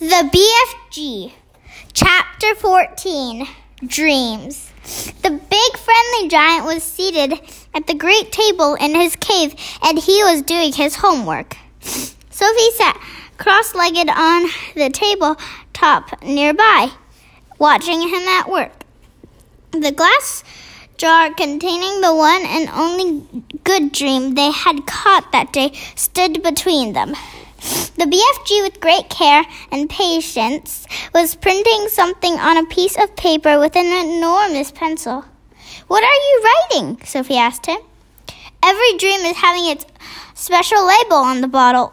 The BFG, Chapter 14, Dreams. The big friendly giant was seated at the great table in his cave, and he was doing his homework. Sophie sat cross-legged on the tabletop nearby, watching him at work. The glass jar containing the one and only good dream they had caught that day stood between them. The BFG, with great care and patience, was printing something on a piece of paper with an enormous pencil. "What are you writing?" Sophie asked him. "Every dream is having its special label on the bottle,"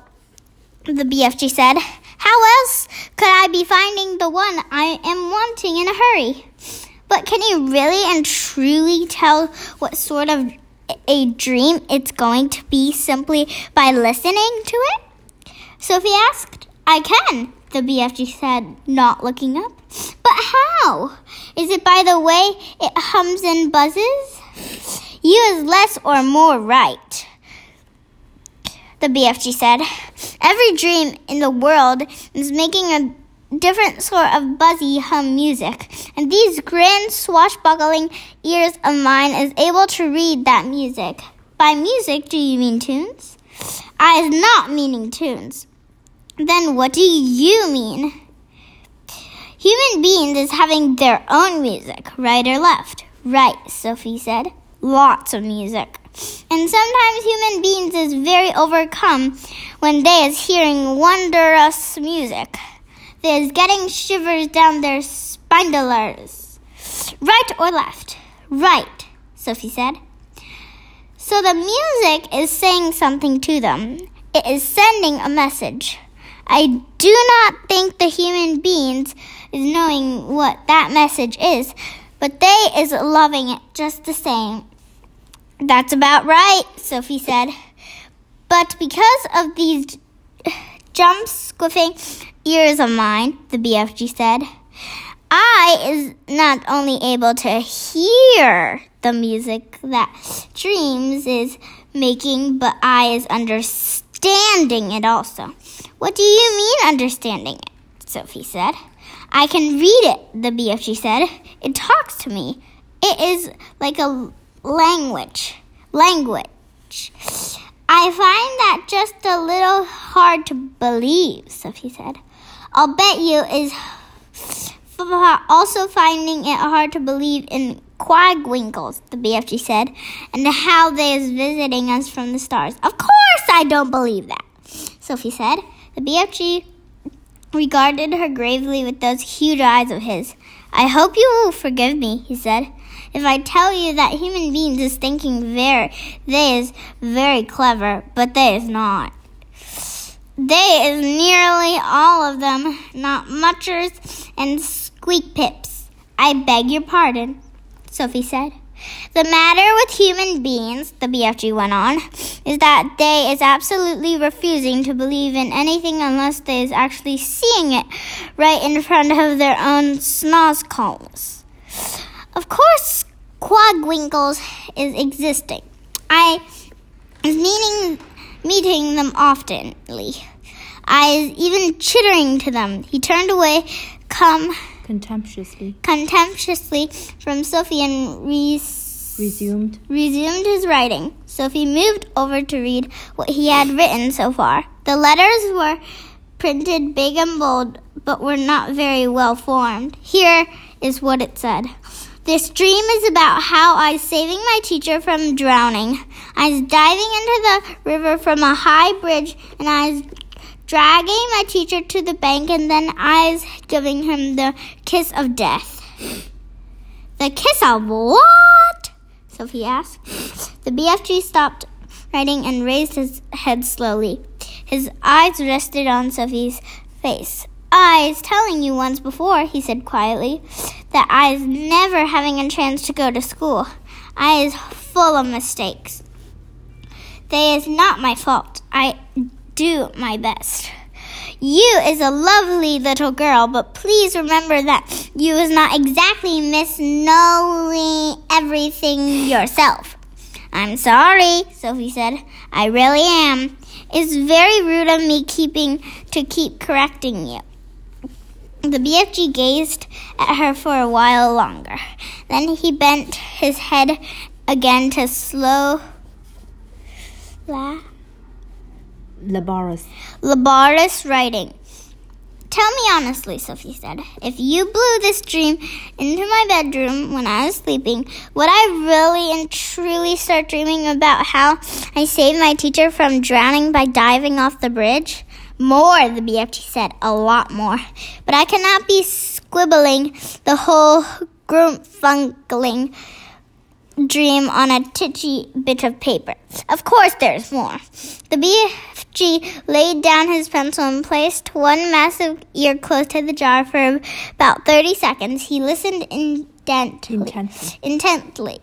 the BFG said. "How else could I be finding the one I am wanting in a hurry? But can you really and truly tell what sort of a dream it's going to be simply by listening to it?" Sophie asked. "I can," the BFG said, not looking up. "But how? Is it by the way it hums and buzzes?" "You is less or more right," the BFG said. "Every dream in the world is making a different sort of buzzy hum music, and these grand swashbuckling ears of mine is able to read that music." "By music, do you mean tunes?" "I is not meaning tunes." "Then what do you mean?" "Human beings is having their own music, right or left." "Right," Sophie said. "Lots of music. And sometimes human beings is very overcome when they is hearing wondrous music. They is getting shivers down their spindlers." "Right or left?" "Right," Sophie said. "So the music is saying something to them. It is sending a message. I do not think the human beings is knowing what that message is, but they is loving it just the same." "That's about right," Sophie said. "But because of these jump-squiffing ears of mine," the BFG said, "I is not only able to hear the music that dreams is making, but I is understanding it also." "What do you mean understanding it?" Sophie said. "I can read it," the BFG said. "It talks to me. It is like a language. I find that just a little hard to believe," Sophie said. "I'll bet you is also finding it hard to believe in quagwinkles," the BFG said, "and how they is visiting us from the stars." "Of course I don't believe that," Sophie said. The BFG regarded her gravely with those huge eyes of his. "I hope you will forgive me," he said, "if I tell you that human beings is thinking they is very clever, but they is not. They is nearly all of them not muchers and squeak pips." "I beg your pardon," Sophie said. "The matter with human beings," the BFG went on, "is that they is absolutely refusing to believe in anything unless they is actually seeing it right in front of their own snozcombs. Of course, quagwinkles is existing. I is meeting them oftenly. I is even chittering to them." He turned away, contemptuously from Sophie and resumed his writing. Sophie moved over to read what he had written so far. The letters were printed big and bold, but were not very well formed. Here is what it said. "This dream is about how I's saving my teacher from drowning. I's diving into the river from a high bridge, and I's dragging my teacher to the bank, and then I's giving him the kiss of death." "The kiss of what?" Sophie asked. The BFG stopped writing and raised his head slowly. His eyes rested on Sophie's face. "I's telling you once before," he said quietly, "that I's never having a chance to go to school. I is full of mistakes. They is not my fault. I do my best. You is a lovely little girl, but please remember that you is not exactly Miss Knowing Everything yourself." "I'm sorry," Sophie said. "I really am. It's very rude of me to keep correcting you. The BFG gazed at her for a while longer. Then he bent his head again to laborious writing. "Tell me honestly," Sophie said, "if you blew this dream into my bedroom when I was sleeping, would I really and truly start dreaming about how I saved my teacher from drowning by diving off the bridge?" "More," the BFG said, "a lot more. But I cannot be squibbling the whole grumfunkling dream on a titchy bit of paper. Of course there's more." The BFG laid down his pencil and placed one massive ear close to the jar for about 30 seconds. He listened intently.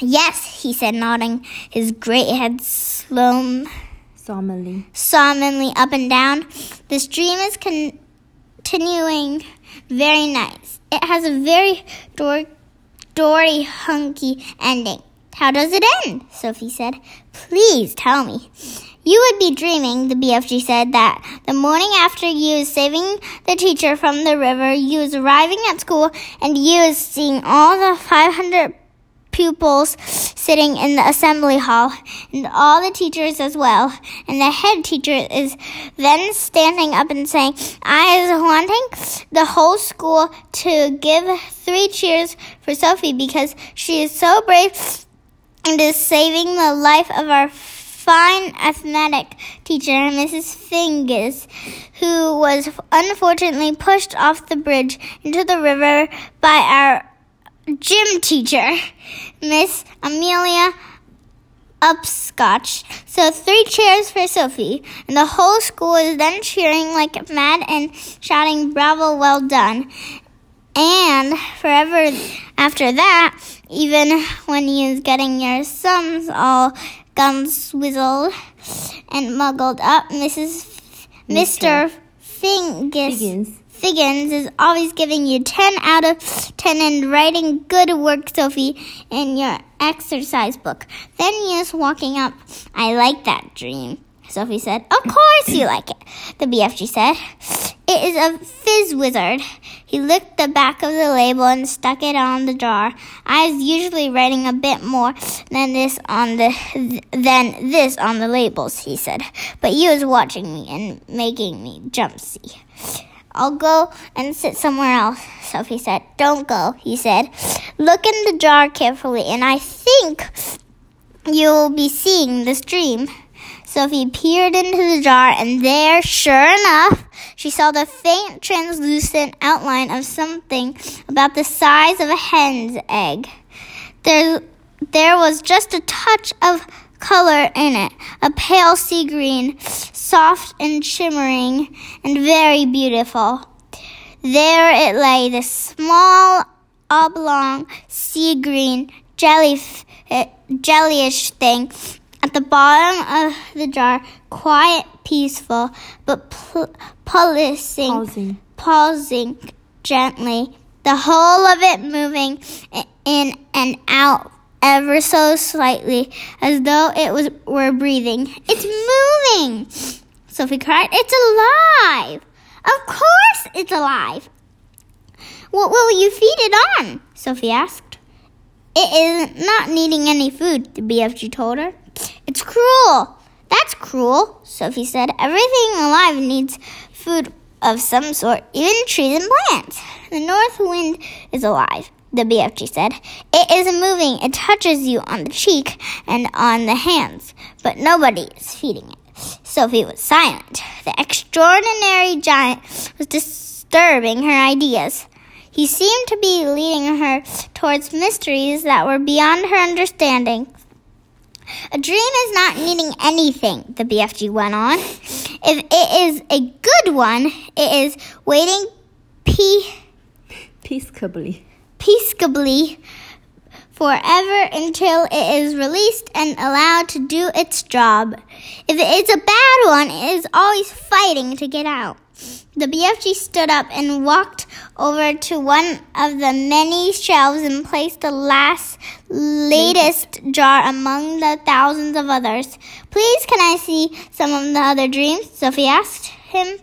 "Yes," he said, nodding his great head solemnly up and down. "This dream is continuing. Very nice. It has a very dory, hunky ending." "How does it end?" Sophie said. "Please tell me." "You would be dreaming," the BFG said, "that the morning after you is saving the teacher from the river, you is arriving at school, and you is seeing all the 500 pupils sitting in the assembly hall, and all the teachers as well. And the head teacher is then standing up and saying, 'I is wanting the whole school to give 3 cheers for Sophie because she is so brave and is saving the life of our fine athletic teacher, Mrs. Fingis, who was unfortunately pushed off the bridge into the river by our gym teacher, Miss Amelia Upscotch. So 3 cheers for Sophie.' And the whole school is then cheering like mad and shouting, 'Bravo, well done.' And forever after that, even when you is getting your sums all gums wizzled and muggled up, Mr. Figgins is always giving you 10 out of 10 and writing, 'Good work, Sophie,' in your exercise book. Then he is walking up." "I like that dream," Sophie said. "Of course you like it," the BFG said. "It is a fizz wizard." He licked the back of the label and stuck it on the jar. "I was usually writing a bit more than this on the labels," he said. "But you was watching me and making me jumpsy." "I'll go and sit somewhere else," Sophie said. "Don't go," he said. "Look in the jar carefully, and I think you'll be seeing this dream." Sophie peered into the jar, and there, sure enough, she saw the faint, translucent outline of something about the size of a hen's egg. There was just a touch of color in it, a pale sea green, soft and shimmering and very beautiful. There it lay, this small oblong sea green jellyish thing at the bottom of the jar, quiet, peaceful, but pausing gently, the whole of it moving in and out ever so slightly, as though it were breathing. "It's moving!" Sophie cried. "It's alive!" "Of course it's alive!" "What will you feed it on?" Sophie asked. "It is not needing any food," the BFG told her. "It's cruel." "That's cruel," Sophie said. "Everything alive needs food of some sort, even trees and plants." "The north wind is alive," the BFG said. "It is moving. It touches you on the cheek and on the hands, but nobody is feeding it." Sophie was silent. The extraordinary giant was disturbing her ideas. He seemed to be leading her towards mysteries that were beyond her understanding. "A dream is not needing anything," the BFG went on. "If it is a good one, it is waiting peaceably forever until it is released and allowed to do its job. If it is a bad one, it is always fighting to get out." The BFG stood up and walked over to one of the many shelves and placed the latest jar among the thousands of others. "Please, can I see some of the other dreams?" Sophie asked him.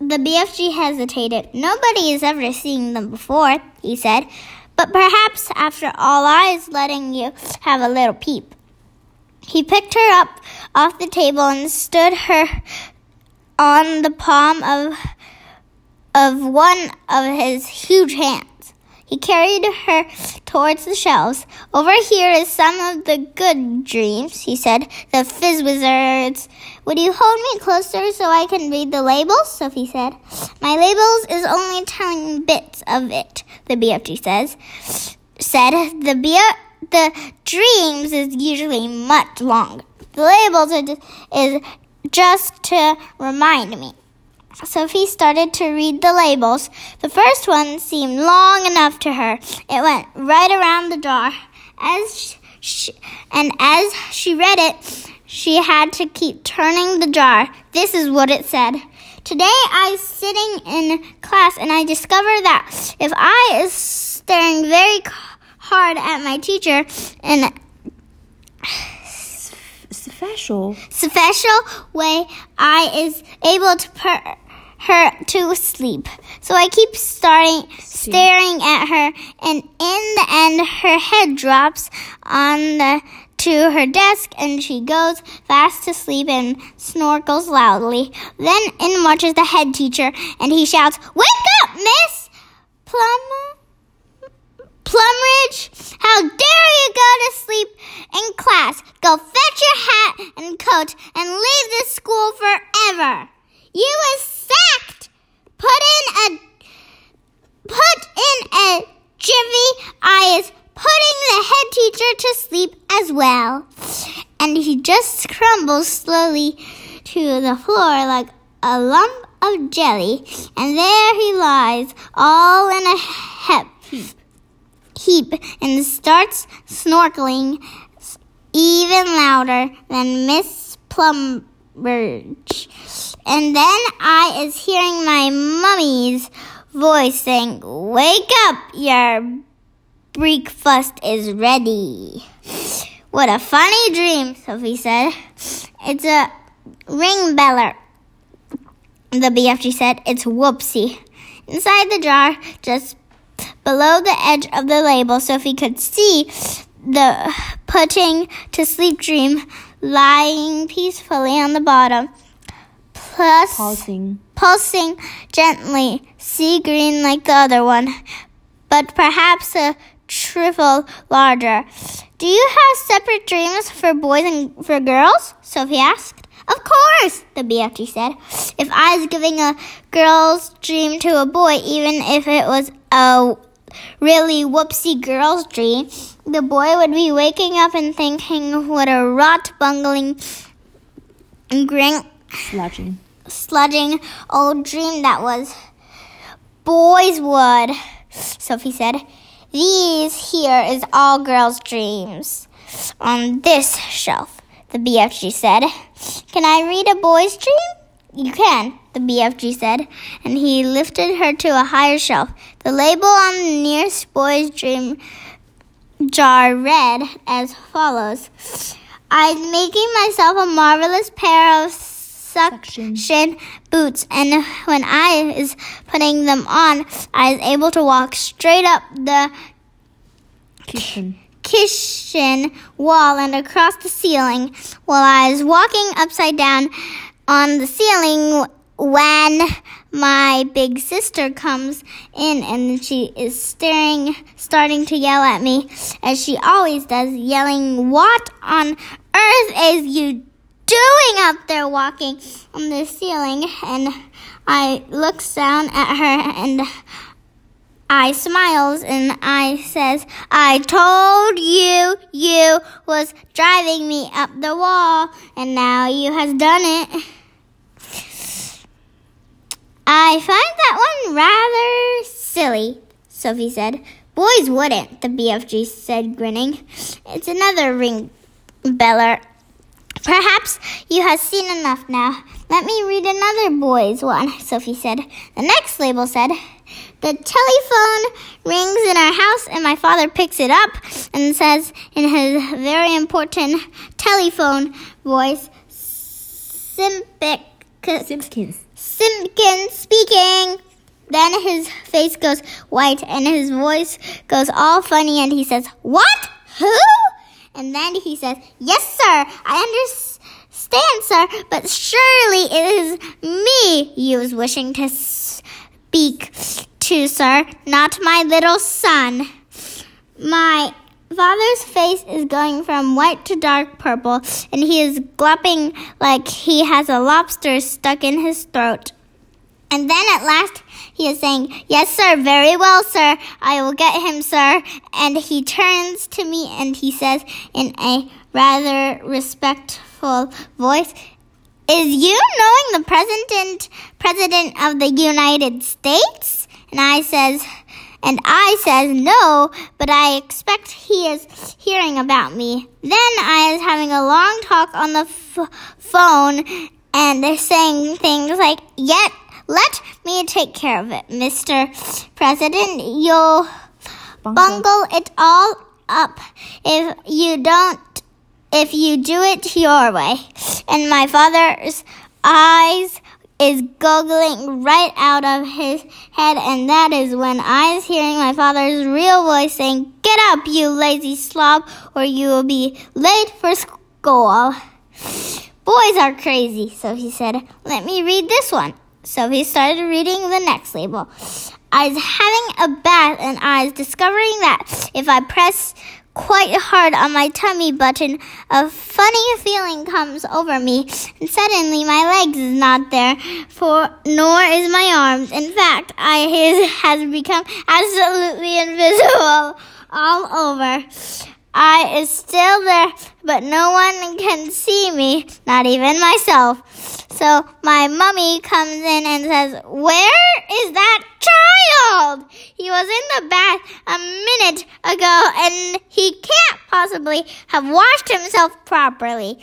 The BFG hesitated. Nobody has ever seen them before, he said, but perhaps after all eyes letting you have a little peep. He picked her up off the table and stood her on the palm of one of his huge hands. He carried her towards the shelves. Over here is some of the good dreams, he said, the fizz wizards. Would you hold me closer so I can read the labels? Sophie said. My labels is only telling bits of it, the BFG said. The dreams is usually much longer. The labels is just to remind me. Sophie started to read the labels. The first one seemed long enough to her. It went right around the jar. As she read it, she had to keep turning the jar. This is what it said. Today I sitting in class and I discover that if I is staring very hard at my teacher in special way, I is able to put her to sleep. So I keep staring at her, and in the end her head drops to her desk and she goes fast to sleep and snorkles loudly. Then in marches the head teacher and he shouts, "Wake up, Miss Plumridge! How dare you go to sleep in class? Go fetch your hat and coat and leave this school forever. You is sacked. Put in a jivvy. I is putting the head teacher to sleep as well." And he just crumbles slowly to the floor like a lump of jelly, and there he lies all in a heap and starts snorkeling even louder than Miss Plumridge. And then I is hearing my mummy's voice saying, "Wake up, your breakfast is ready." What a funny dream, Sophie said. It's a ring beller, the BFG said. It's whoopsie. Inside the jar, just below the edge of the label, Sophie could see the putting to sleep dream lying peacefully on the bottom, plus pulsing gently, sea green like the other one, but perhaps a trifle larger. "Do you have separate dreams for boys and for girls?" Sophie asked. "Of course," the BFG said. "If I was giving a girl's dream to a boy, even if it was a really whoopsie girl's dream, the boy would be waking up and thinking, what a rot bungling and sludging old dream that was." "Boys would," Sophie said. "These here is all girls' dreams on this shelf," the BFG said. "Can I read a boy's dream?" "You can," the BFG said, and he lifted her to a higher shelf. The label on the nearest boy's dream jar read as follows. "I'm making myself a marvelous pair of suction boots, and when I is putting them on, I is able to walk straight up the kitchen wall and across the ceiling, while I is walking upside down on the ceiling when my big sister comes in and she is starting to yell at me, as she always does, yelling, 'What on earth is you doing up there walking on the ceiling?' And I looks down at her and I smiles and I says, 'I told you was driving me up the wall, and now you has done it.'" "I find that one rather silly," Sophie said. "Boys wouldn't," the BFG said, grinning. "It's another ring beller. Perhaps you have seen enough now. Let me read another boy's one," Sophie said. The next label said, "The telephone rings in our house and my father picks it up and says in his very important telephone voice, 'Simpkins. Simpkins speaking. Then his face goes white and his voice goes all funny and he says, "What? Who?" And then he says, "Yes, sir, I understand, sir, but surely it is me you was wishing to speak to, sir, not my little son." My father's face is going from white to dark purple, and he is gulping like he has a lobster stuck in his throat. And then at last he is saying, "Yes, sir, very well, sir. I will get him, sir." And he turns to me and he says in a rather respectful voice, "Is you knowing the president of the United States?" And I says, "No, but I expect he is hearing about me." Then I is having a long talk on the phone and they're saying things like, "Yet, let me take care of it, Mr. President. You'll bungle it all up if you do it your way." And my father's eyes is goggling right out of his head, and that is when I is hearing my father's real voice saying, "Get up, you lazy slob, or you will be late for school." "Boys are crazy," Sophie said. "Let me read this one." So he started reading the next label. "I was having a bath and I was discovering that if I press quite hard on my tummy button, a funny feeling comes over me, and suddenly my legs is not there, nor is my arms. In fact, I has become absolutely invisible all over. I is still there, but no one can see me, not even myself. So my mummy comes in and says, 'Where is that child? He was in the bath a minute ago, and he can't possibly have washed himself properly.'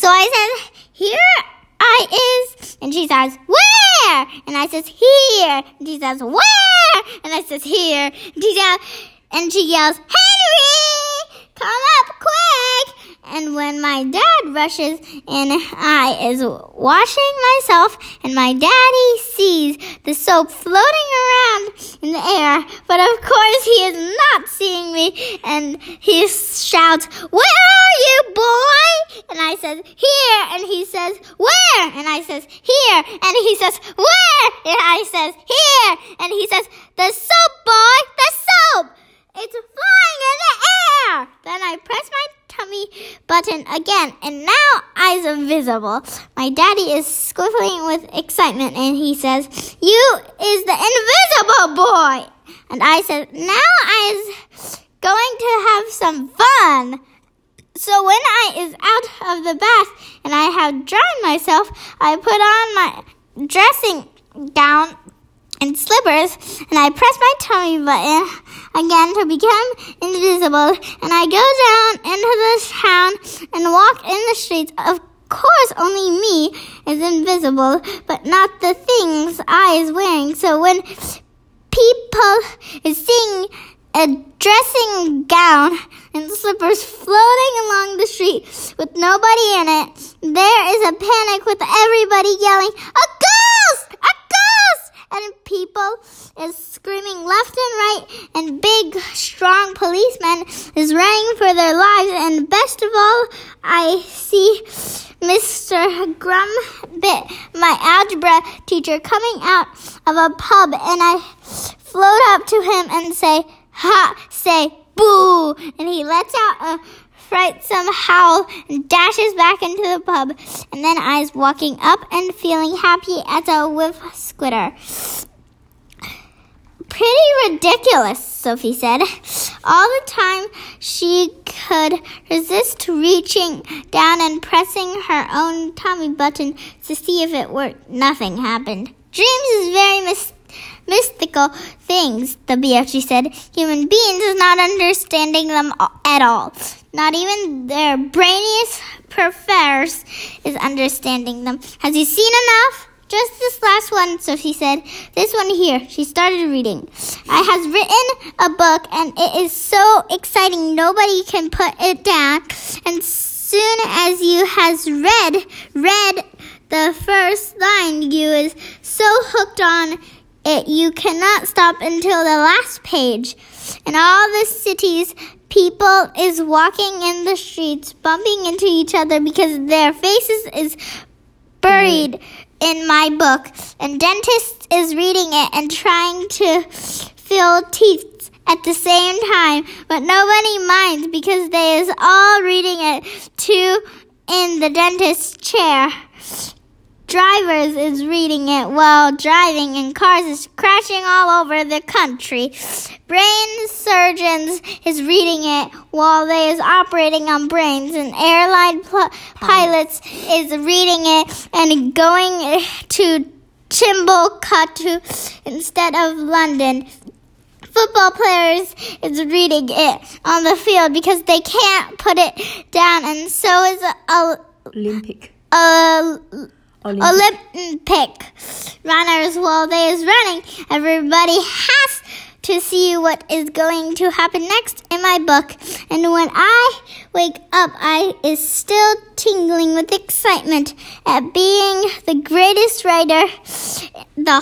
So I said, 'Here I is.' And she says, 'Where?' And I says, 'Here.' And she says, 'Where?' And I says, 'Here.' And she yells, 'Henry, come up quick!' And when my dad rushes in, I is washing myself, and my daddy sees the soap floating around in the air. But of course he is not seeing me, and he shouts, 'Where are you, boy?' And I says, 'Here.' And he says, 'Where?' And I says, 'Here.' And he says, 'Where?' And I says, 'Here.' And he says, 'The soap, boy, the soap! It's flying in the air!' Then I press my tummy button again, and now I's invisible. My daddy is squiffling with excitement, and he says, 'You is the invisible boy!' And I says, 'Now I is going to have some fun.' So when I is out of the bath, and I have dried myself, I put on my dressing gown and slippers, and I press my tummy button again to become invisible, and I go down into the town and walk in the streets. Of course, only me is invisible, but not the things I is wearing. So when people is seeing a dressing gown and slippers floating along the street with nobody in it, there is a panic with everybody yelling, 'A ghost! A ghost!' And people is screaming left and right, and big, strong policemen is running for their lives. And best of all, I see Mr. Grumbit, my algebra teacher, coming out of a pub, and I float up to him and say, 'Boo!' And he lets out a frightsome howl and dashes back into the pub, and then I's walking up and feeling happy as a whiff squitter." "Pretty ridiculous," Sophie said. All the time she could resist reaching down and pressing her own tummy button to see if it worked. Nothing happened. "Dreams is very mystical things," the BFG said. "Human beings is not understanding them at all. Not even their brainiest professors is understanding them. Has you seen enough?" "Just this last one," Sophie said. "This one here." She started reading. "I has written a book, and it is so exciting nobody can put it down. And soon as you has read The first line you is so hooked on it you cannot stop until the last page. In all the cities, people is walking in the streets, bumping into each other because their faces is buried in my book. And dentist is reading it and trying to fill teeth at the same time, but nobody minds because they is all reading it too in the dentist's chair. Drivers is reading it while driving, and cars is crashing all over the country. Brain surgeons is reading it while they is operating on brains, and airline pilots is reading it and going to Timbuktu instead of London. Football players is reading it on the field because they can't put it down, and so is Olympic runners while they is running. Everybody has to see what is going to happen next in my book. And when I wake up, I is still tingling with excitement at being the greatest writer the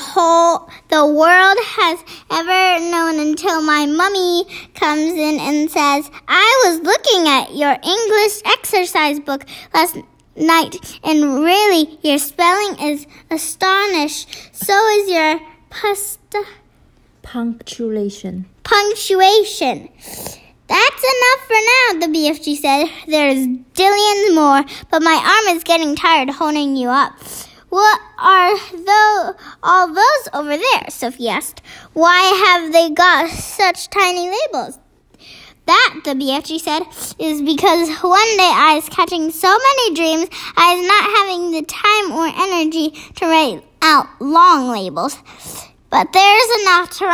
world has ever known, until my mummy comes in and says, "I was looking at your English exercise book last night, and really, your spelling is astonished. So is your punctuation. That's enough for now," the BFG said. "There's dillions more, but my arm is getting tired holding you up." "What are all those over there?" Sophie asked. "Why have they got such tiny labels?" "That," the BFG said, "is because one day I was catching so many dreams, I was not having the time or energy to write out long labels. But there's enough to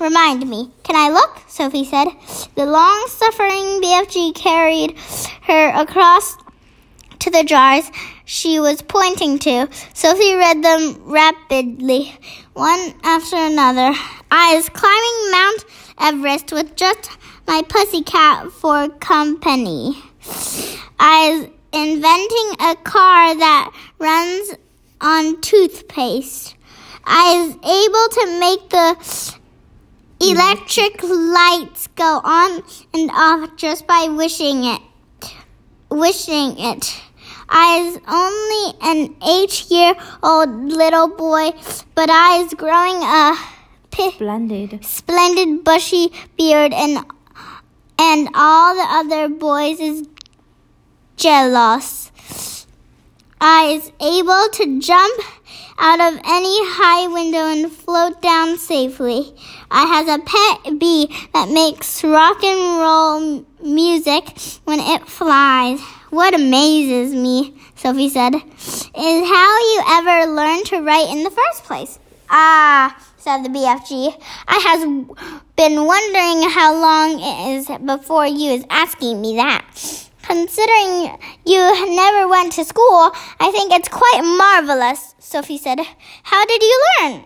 remind me. Can I look?" Sophie said. The long-suffering BFG carried her across to the jars she was pointing to. Sophie read them rapidly, one after another. "I was climbing Mount Everest with just my pussycat for company. I was inventing a car that runs on toothpaste. I was able to make the electric lights go on and off just by wishing it. I was only an 8-year-old little boy, but I was growing a splendid bushy beard, and all the other boys is jealous. I is able to jump out of any high window and float down safely. I has a pet bee that makes rock and roll music when it flies. What amazes me," Sophie said, "is how you ever learned to write in the first place." "Ah," said the BFG, "I has been wondering how long it is before you is asking me that. Considering you never went to school, I think it's quite marvelous," Sophie said. "How did you learn?"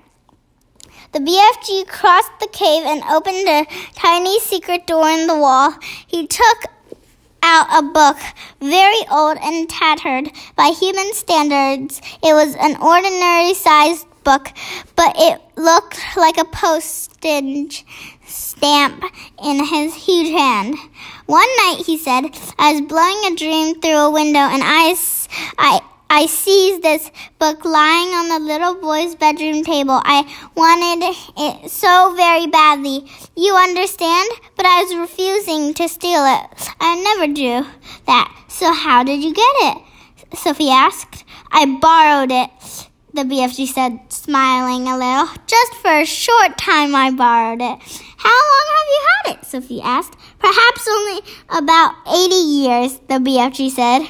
The BFG crossed the cave and opened a tiny secret door in the wall. He took out a book, very old and tattered by human standards. It was an ordinary-sized book, but it looked like a postage stamp in his huge hand. "One night," he said, "I was blowing a dream through a window, and I seized this book lying on the little boy's bedroom table. I wanted it so very badly, you understand, but I was refusing to steal it. I never do that." "So how did you get it?" Sophie asked. "I borrowed it," the BFG said, smiling a little. "Just for a short time I borrowed it." "How long have you had it?" Sophie asked. "Perhaps only about 80 years, the BFG said.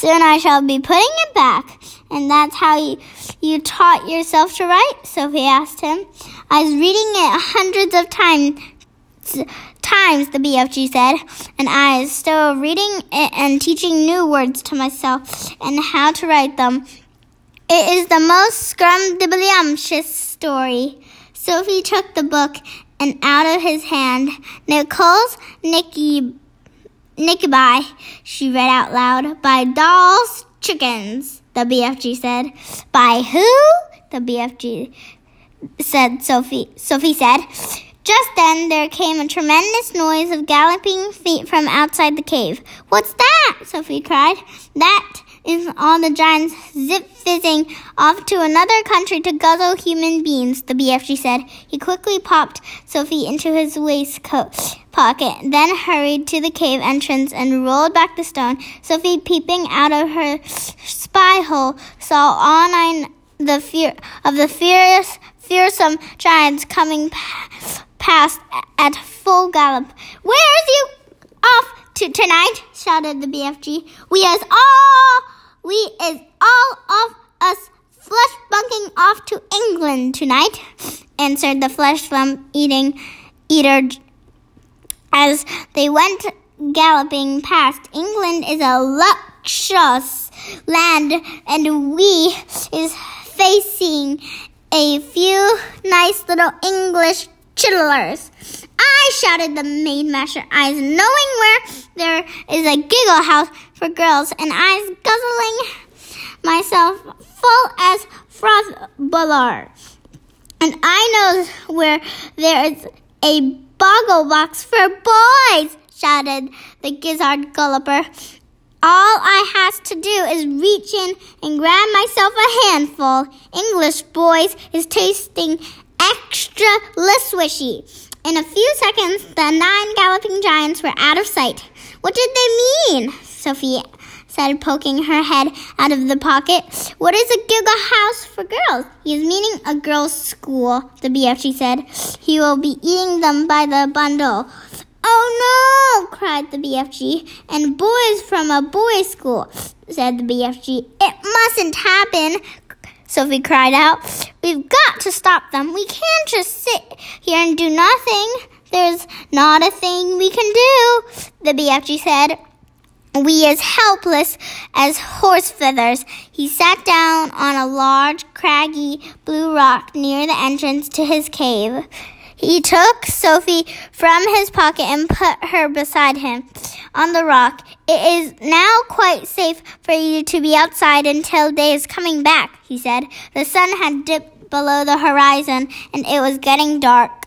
"Soon I shall be putting it back." "And that's how you taught yourself to write?" Sophie asked him. "I was reading it hundreds of times, the BFG said, "and I was still reading it and teaching new words to myself and how to write them. It is the most scrumdiddlyumptious story." Sophie took the book and out of his hand, "Nicole's Nicobai," she read out loud, "by Doll's Chickens," the the BFG said. By who? The BFG said. Sophie said. Just then there came a tremendous noise of galloping feet from outside the cave. What's that? Sophie cried. That is all the giants zip-fizzing off to another country to guzzle human beings, the BFG said. He quickly popped Sophie into his waistcoat pocket, then hurried to the cave entrance and rolled back the stone. Sophie, peeping out of her spy hole, saw all nine of the fearsome giants coming past at full gallop. Where's you off to tonight? Shouted the BFG. We is all of us flesh bunking off to England tonight, answered the flesh eater as they went galloping past. England is a luxurious land, and we is facing a few nice little English chittlers. I shouted the maid masher, eyes knowing where there is a giggle house for girls, and eyes guzzling myself full as froth bullard. And I knows where there is a boggle box for boys, shouted the gizzard gulloper. All I has to do is reach in and grab myself a handful. English boys is tasting extra swishy. In a few seconds, the nine galloping giants were out of sight. What did they mean? Sophie said, poking her head out of the pocket. What is a giggle house for girls? He is meaning a girls' school, the BFG said. He will be eating them by the bundle. Oh no, cried the BFG, and boys from a boys' school, said the BFG. It mustn't happen, Sophie cried out. We've got to stop them. We can't just sit here and do nothing. There's not a thing we can do, the BFG said. We is helpless as horse feathers. He sat down on a large, craggy blue rock near the entrance to his cave. He took Sophie from his pocket and put her beside him on the rock. It is now quite safe for you to be outside until day is coming back, he said. The sun had dipped below the horizon and it was getting dark.